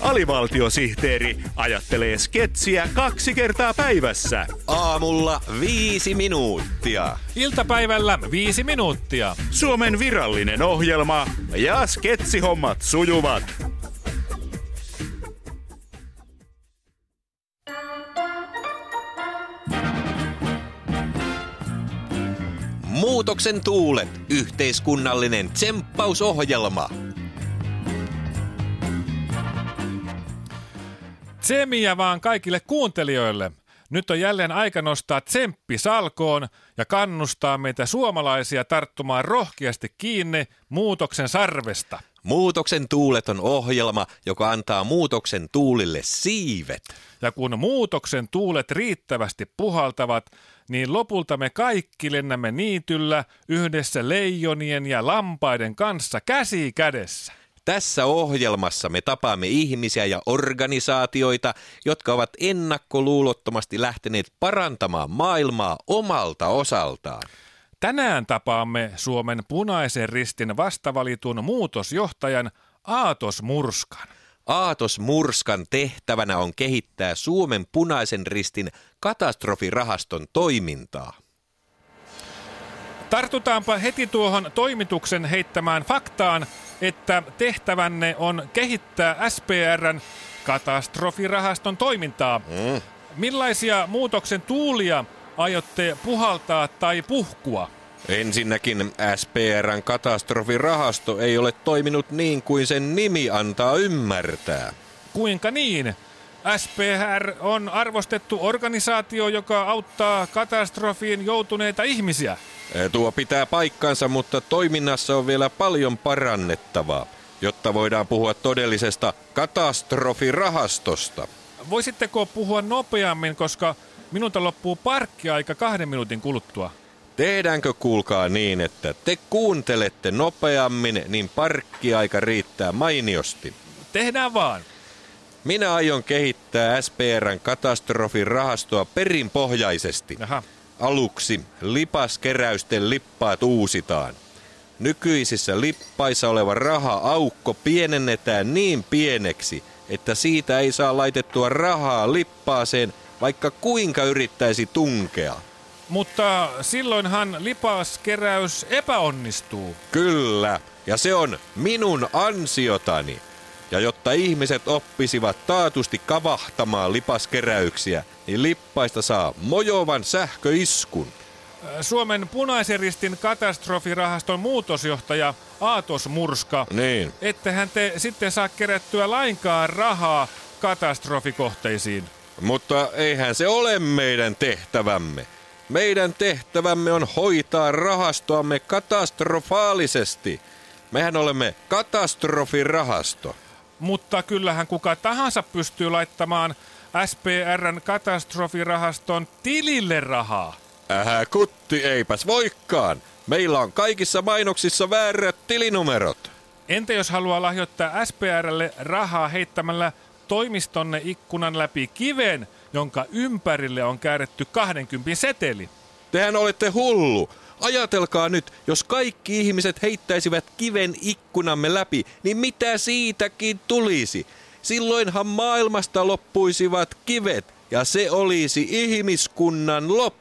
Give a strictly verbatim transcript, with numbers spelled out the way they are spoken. Alivaltiosihteeri ajattelee sketsiä kaksi kertaa päivässä. Aamulla viisi minuuttia. Iltapäivällä viisi minuuttia. Suomen virallinen ohjelma ja sketsihommat sujuvat. Muutoksen tuulet, yhteiskunnallinen tsemppausohjelma. Tsemiä vaan kaikille kuuntelijoille. Nyt on jälleen aika nostaa tsemppi salkoon ja kannustaa meitä suomalaisia tarttumaan rohkeasti kiinni muutoksen sarvesta. Muutoksen tuulet on ohjelma, joka antaa muutoksen tuulille siivet. Ja kun muutoksen tuulet riittävästi puhaltavat, niin lopulta me kaikki lennämme niityllä yhdessä leijonien ja lampaiden kanssa käsi kädessä. Tässä ohjelmassa me tapaamme ihmisiä ja organisaatioita, jotka ovat ennakkoluulottomasti lähteneet parantamaan maailmaa omalta osaltaan. Tänään tapaamme Suomen Punaisen Ristin vastavalitun muutosjohtajan Aatos Murskan. Aatos Murskan tehtävänä on kehittää Suomen Punaisen Ristin katastrofirahaston toimintaa. Tartutaanpa heti tuohon toimituksen heittämään faktaan, että tehtävänne on kehittää S P R:n katastrofirahaston toimintaa. Mm. Millaisia muutoksen tuulia aiotte puhaltaa tai puhkua? Ensinnäkin S P R:n katastrofirahasto ei ole toiminut niin kuin sen nimi antaa ymmärtää. Kuinka niin? S P R on arvostettu organisaatio, joka auttaa katastrofiin joutuneita ihmisiä. Tuo pitää paikkansa, mutta toiminnassa on vielä paljon parannettavaa, jotta voidaan puhua todellisesta katastrofirahastosta. Voisitteko puhua nopeammin, koska minulta loppuu parkkiaika kahden minuutin kuluttua? Tehdäänkö kuulkaa niin, että te kuuntelette nopeammin, niin parkkiaika riittää mainiosti? Tehdään vaan. Minä aion kehittää S P R:n katastrofirahastoa perinpohjaisesti. Aha. Aluksi lipaskeräysten lippaat uusitaan. Nykyisissä lippaissa oleva raha-aukko pienennetään niin pieneksi, että siitä ei saa laitettua rahaa lippaaseen, vaikka kuinka yrittäisi tunkea. Mutta silloinhan lipaskeräys epäonnistuu. Kyllä, ja se on minun ansiotani. Ja jotta ihmiset oppisivat taatusti kavahtamaan lipaskeräyksiä, niin lippaista saa mojovan sähköiskun. Suomen Punaisen Ristin katastrofirahaston muutosjohtaja Aatos Murska. Niin. Ettehän te sitten saa kerättyä lainkaan rahaa katastrofikohteisiin. Mutta eihän se ole meidän tehtävämme. Meidän tehtävämme on hoitaa rahastoamme katastrofaalisesti. Mehän olemme katastrofirahasto. Mutta kyllähän kuka tahansa pystyy laittamaan S P R:n katastrofirahaston tilille rahaa. Ähä kutti, eipäs voikkaan. Meillä on kaikissa mainoksissa väärät tilinumerot. Entä jos haluaa lahjoittaa S P R:lle rahaa heittämällä toimistonne ikkunan läpi kiven, jonka ympärille on kääretty kahdenkympin seteli? Tehän olette hullu. Ajatelkaa nyt, jos kaikki ihmiset heittäisivät kiven ikkunamme läpi, niin mitä siitäkin tulisi? Silloinhan maailmasta loppuisivat kivet ja se olisi ihmiskunnan loppu.